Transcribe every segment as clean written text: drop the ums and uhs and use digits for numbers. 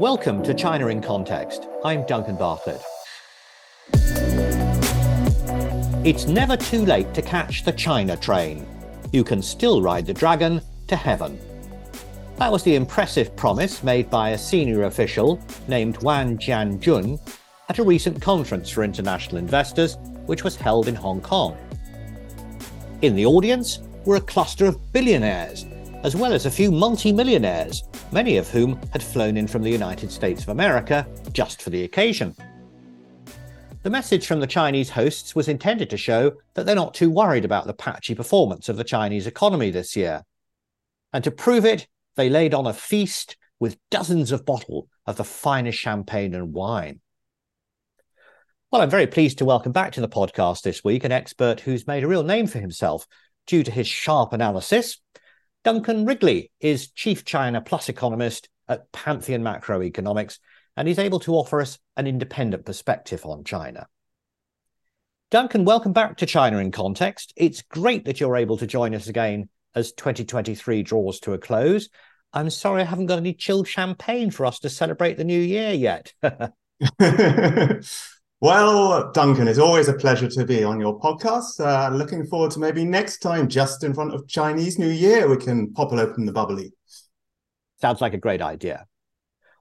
Welcome to China in Context. I'm Duncan Bartlett. It's never too late to catch the China train. You can still ride the dragon to heaven. That was the impressive promise made by a senior official named Wan Jianjun at a recent conference for international investors, which was held in Hong Kong. In the audience were a cluster of billionaires, as well as a few multi-millionaires, many of whom had flown in from the United States of America just for the occasion. The message from the Chinese hosts was intended to show that they're not too worried about the patchy performance of the Chinese economy this year. And to prove it, they laid on a feast with dozens of bottles of the finest champagne and wine. Well, I'm very pleased to welcome back to the podcast this week an expert who's made a real name for himself due to his sharp analysis. Duncan Wrigley is Chief China Plus Economist at Pantheon Macroeconomics, and he's able to offer us an independent perspective on China. Duncan, welcome back to China in Context. It's great that you're able to join us again as 2023 draws to a close. I'm sorry I haven't got any chilled champagne for us to celebrate the new year yet. Well, Duncan, it's always a pleasure to be on your podcast. Looking forward to maybe next time, just in front of Chinese New Year, we can pop open the bubbly. Sounds like a great idea.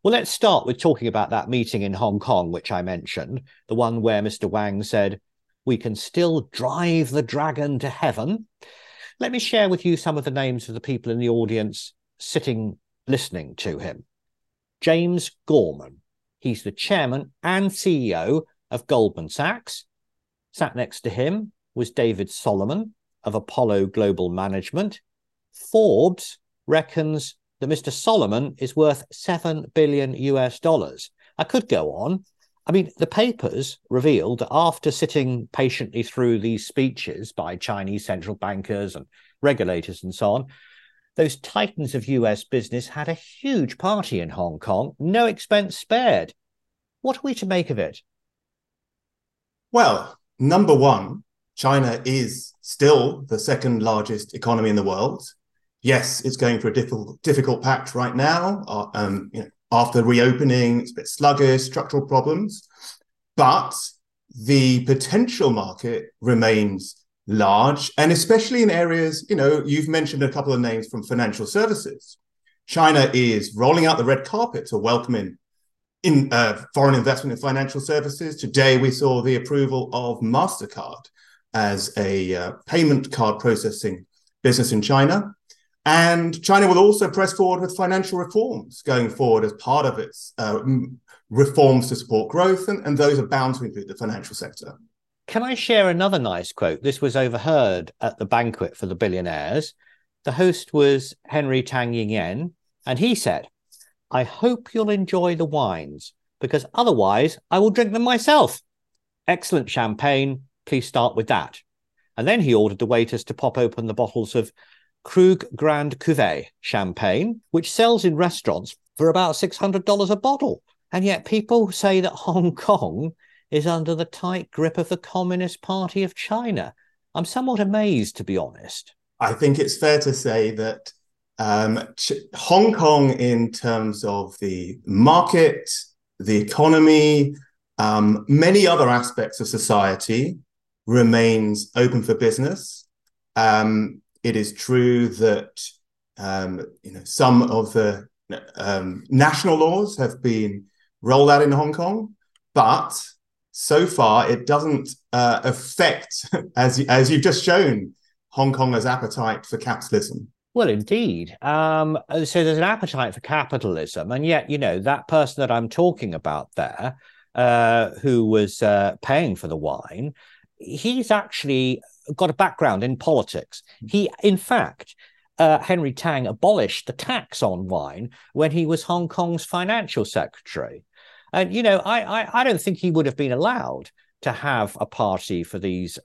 Well, let's start with talking about that meeting in Hong Kong, which I mentioned, the one where Mr. Wang said, "We can still drive the dragon to heaven." Let me share with you some of the names of the people in the audience sitting, listening to him. James Gorman. He's the chairman and CEO of Goldman Sachs. Sat next to him was David Solomon of Apollo Global Management. Forbes reckons that Mr. Solomon is worth $7 billion. I could go on. I mean, the papers revealed that after sitting patiently through these speeches by Chinese central bankers and regulators and so on, those titans of US business had a huge party in Hong Kong, no expense spared. What are we to make of it? Well, number one, China is still the second largest economy in the world. Yes, it's going through a difficult patch right now. After reopening, it's a bit sluggish, structural problems. But the potential market remains large, and especially in areas, you've mentioned a couple of names from financial services. China is rolling out the red carpet to welcome in foreign investment in financial services. Today, we saw the approval of MasterCard as a payment card processing business in China. And China will also press forward with financial reforms going forward as part of its reforms to support growth, and those are bound to include the financial sector. Can I share another nice quote? This was overheard at the banquet for the billionaires. The host was Henry Tang Yingyan, and he said, "I hope you'll enjoy the wines, because otherwise I will drink them myself. Excellent champagne, please start with that." And then he ordered the waiters to pop open the bottles of Krug Grand Cuvée champagne, which sells in restaurants for about $600 a bottle. And yet people say that Hong Kong is under the tight grip of the Communist Party of China. I'm somewhat amazed, to be honest. I think it's fair to say that Hong Kong, in terms of the market, the economy, many other aspects of society, remains open for business. It is true that some of the national laws have been rolled out in Hong Kong, but so far, it doesn't affect, as you've just shown, Hong Kong's appetite for capitalism. Well, indeed. So there's an appetite for capitalism. And yet, that person that I'm talking about there, who was paying for the wine, he's actually got a background in politics. He, in fact, Henry Tang abolished the tax on wine when he was Hong Kong's financial secretary. And, I don't think he would have been allowed to have a party for these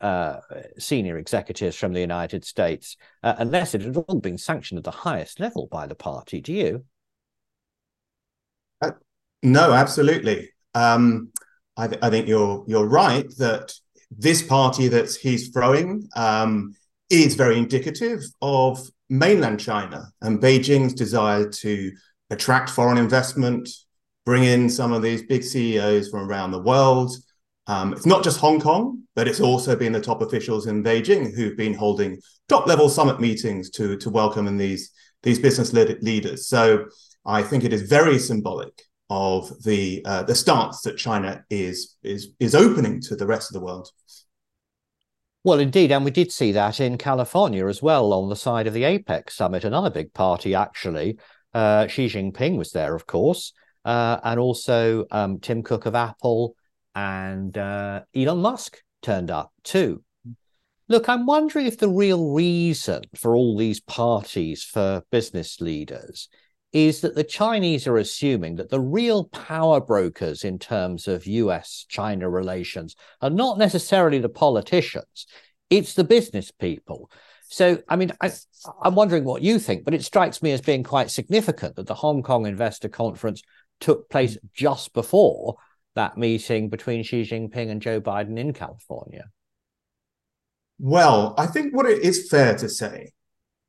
senior executives from the United States unless it had all been sanctioned at the highest level by the party. Do you? No, absolutely. I think you're right that this party that he's throwing is very indicative of mainland China and Beijing's desire to attract foreign investment, bring in some of these big CEOs from around the world. It's not just Hong Kong, but it's also been the top officials in Beijing who've been holding top-level summit meetings to welcome in these business leaders. So I think it is very symbolic of the stance that China is opening to the rest of the world. Well, indeed, and we did see that in California as well, on the side of the APEC summit, another big party, actually. Xi Jinping was there, of course, and also Tim Cook of Apple and Elon Musk turned up too. Look, I'm wondering if the real reason for all these parties for business leaders is that the Chinese are assuming that the real power brokers in terms of US-China relations are not necessarily the politicians, it's the business people. So, I mean, I'm wondering what you think, but it strikes me as being quite significant that the Hong Kong Investor Conference took place just before that meeting between Xi Jinping and Joe Biden in California. Well, I think what it is fair to say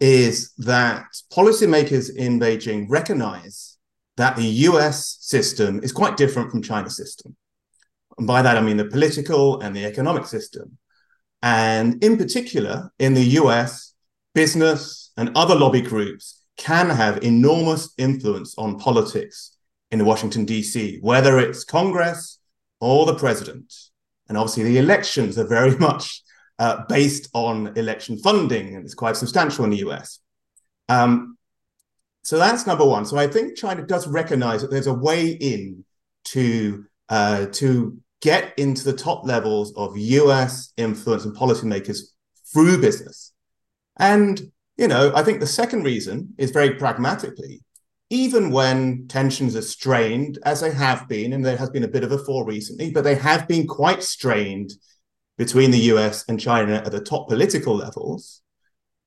is that policymakers in Beijing recognize that the US system is quite different from China's system. And by that, I mean the political and the economic system. And in particular, in the US, business and other lobby groups can have enormous influence on politics in Washington, D.C., whether it's Congress or the president. And obviously, the elections are very much based on election funding, and it's quite substantial in the US. So that's number one. So I think China does recognize that there's a way in to get into the top levels of US influence and policymakers through business. And, you know, I think the second reason is very pragmatically, even when tensions are strained, as they have been, and there has been a bit of a fall recently, but they have been quite strained between the US and China at the top political levels,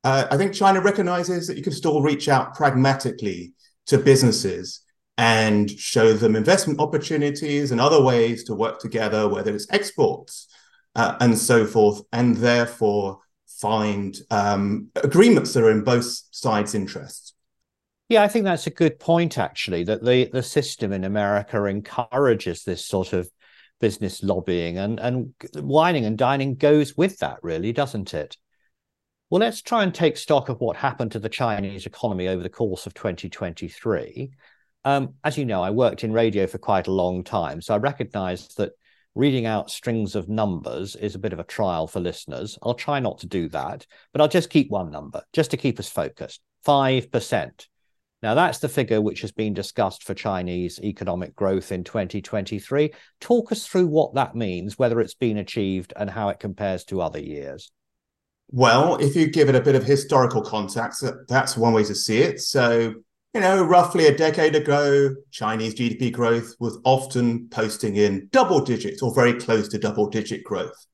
I think China recognizes that you can still reach out pragmatically to businesses and show them investment opportunities and other ways to work together, whether it's exports and so forth, and therefore find agreements that are in both sides' interests. Yeah, I think that's a good point, actually, that the system in America encourages this sort of business lobbying, and wining and dining goes with that, really, doesn't it? Well, let's try and take stock of what happened to the Chinese economy over the course of 2023. As you know, I worked in radio for quite a long time, so I recognize that reading out strings of numbers is a bit of a trial for listeners. I'll try not to do that, but I'll just keep one number, just to keep us focused, 5%. Now, that's the figure which has been discussed for Chinese economic growth in 2023. Talk us through what that means, whether it's been achieved and how it compares to other years. Well, if you give it a bit of historical context, that's one way to see it. So, you know, roughly a decade ago, Chinese GDP growth was often posting in double digits or very close to double digit growth.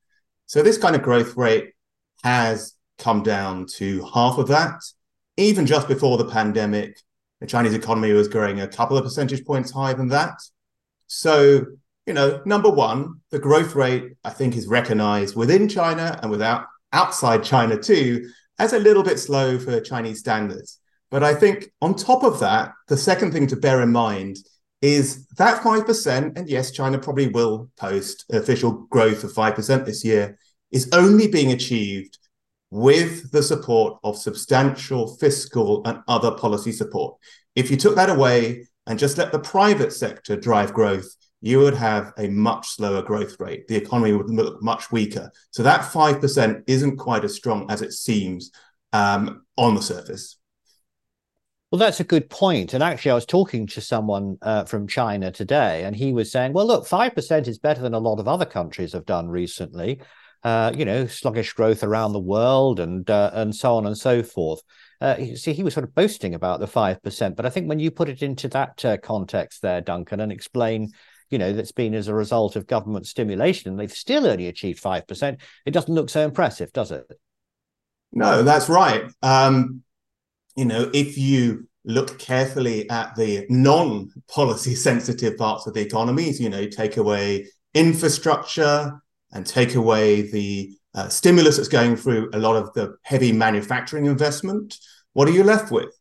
So this kind of growth rate has come down to half of that. Even just before the pandemic, the Chinese economy was growing a couple of percentage points higher than that. So, you know, number one, the growth rate, I think, is recognized within China and outside China too, as a little bit slow for Chinese standards. But I think on top of that, the second thing to bear in mind is that 5%, and yes, China probably will post official growth of 5% this year, is only being achieved with the support of substantial fiscal and other policy support. If you took that away and just let the private sector drive growth, you would have a much slower growth rate. The economy would look much weaker. So that 5% isn't quite as strong as it seems on the surface. Well, that's a good point. And actually, I was talking to someone from China today, and he was saying, well, look, 5% is better than a lot of other countries have done recently. You know, sluggish growth around the world and so on and so forth. See, he was sort of boasting about the 5%, but I think when you put it into that context there, Duncan, and explain, you know, that's been as a result of government stimulation and they've still only achieved 5%, it doesn't look so impressive, does it? No, that's right. You know, if you look carefully at the non-policy sensitive parts of the economies, you know, take away infrastructure, and take away the stimulus that's going through a lot of the heavy manufacturing investment, what are you left with?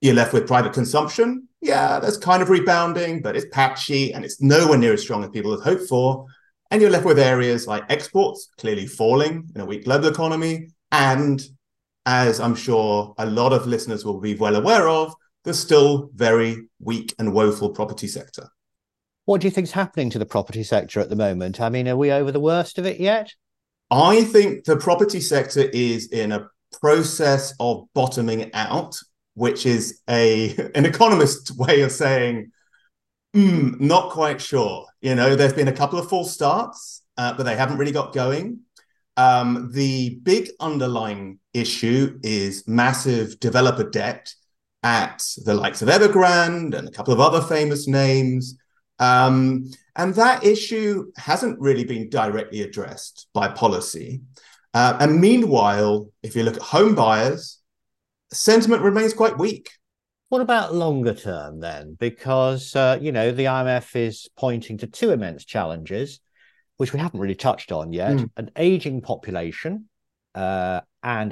You're left with private consumption, yeah, that's kind of rebounding, but it's patchy and it's nowhere near as strong as people had hoped for. And you're left with areas like exports clearly falling in a weak global economy. And as I'm sure a lot of listeners will be well aware of, there's still very weak and woeful property sector. What do you think is happening to the property sector at the moment? I mean, are we over the worst of it yet? I think the property sector is in a process of bottoming out, which is an economist's way of saying, not quite sure. You know, there's been a couple of false starts, but they haven't really got going. The big underlying issue is massive developer debt at the likes of Evergrande and a couple of other famous names. And that issue hasn't really been directly addressed by policy. And meanwhile, if you look at home buyers, sentiment remains quite weak. What about longer term then? Because, you know, the IMF is pointing to two immense challenges, which we haven't really touched on yet, an aging population and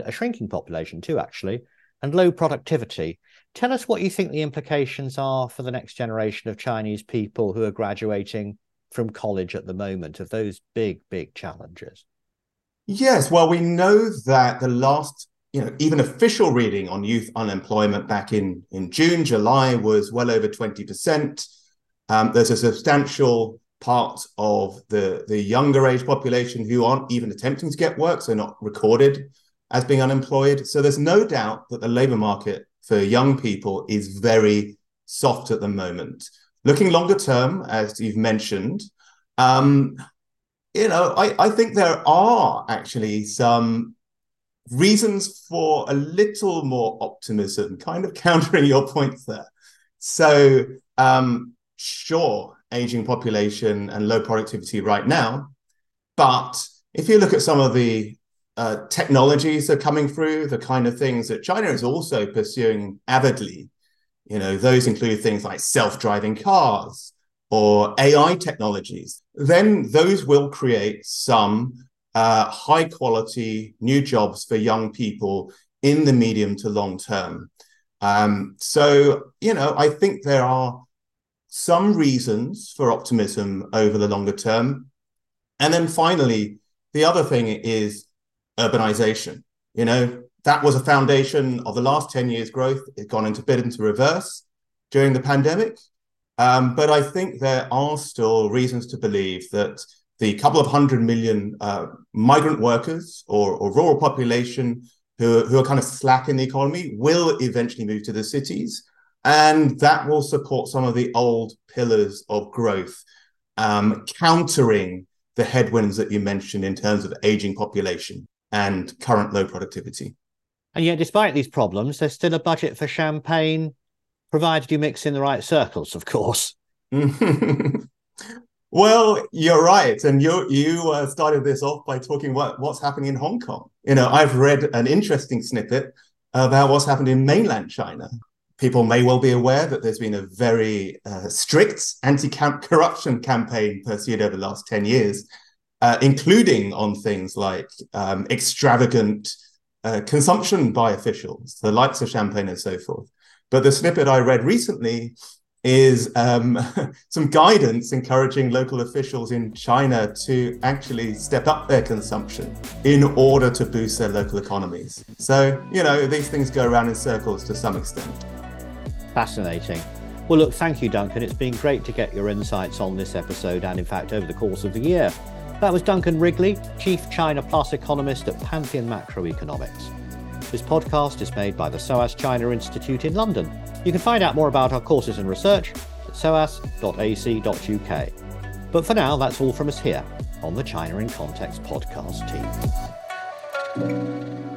a shrinking population too, actually, and low productivity. Tell us what you think the implications are for the next generation of Chinese people who are graduating from college at the moment of those big, big challenges. Yes, well, we know that the last, even official reading on youth unemployment back in June, July was well over 20%. There's a substantial part of the younger age population who aren't even attempting to get work, so not recorded as being unemployed. So there's no doubt that the labour market for young people is very soft at the moment. Looking longer term, as you've mentioned, I think there are actually some reasons for a little more optimism, kind of countering your points there. So, sure, aging population and low productivity right now. But if you look at some of the technologies that are coming through, the kind of things that China is also pursuing avidly, those include things like self-driving cars or AI technologies, then those will create some high quality new jobs for young people in the medium to long term. I think there are some reasons for optimism over the longer term. And then finally, the other thing is urbanization. That was a foundation of the last 10 years' growth. It's gone a bit into reverse during the pandemic. But I think there are still reasons to believe that the couple of 100 million migrant workers or rural population who are kind of slack in the economy will eventually move to the cities. And that will support some of the old pillars of growth, countering the headwinds that you mentioned in terms of aging population and current low productivity. And yet, despite these problems, there's still a budget for champagne, provided you mix in the right circles, of course. Well, you're right. And you started this off by talking about what's happening in Hong Kong. I've read an interesting snippet about what's happened in mainland China. People may well be aware that there's been a very strict anti-corruption campaign pursued over the last 10 years, including on things like extravagant consumption by officials, the likes of champagne and so forth. But the snippet I read recently is some guidance encouraging local officials in China to actually step up their consumption in order to boost their local economies. So, these things go around in circles to some extent. Fascinating. Well, look, thank you, Duncan. It's been great to get your insights on this episode and, in fact, over the course of the year. That was Duncan Wrigley, Chief China Plus Economist at Pantheon Macroeconomics. This podcast is made by the SOAS China Institute in London. You can find out more about our courses and research at soas.ac.uk. But for now, that's all from us here on the China in Context podcast team.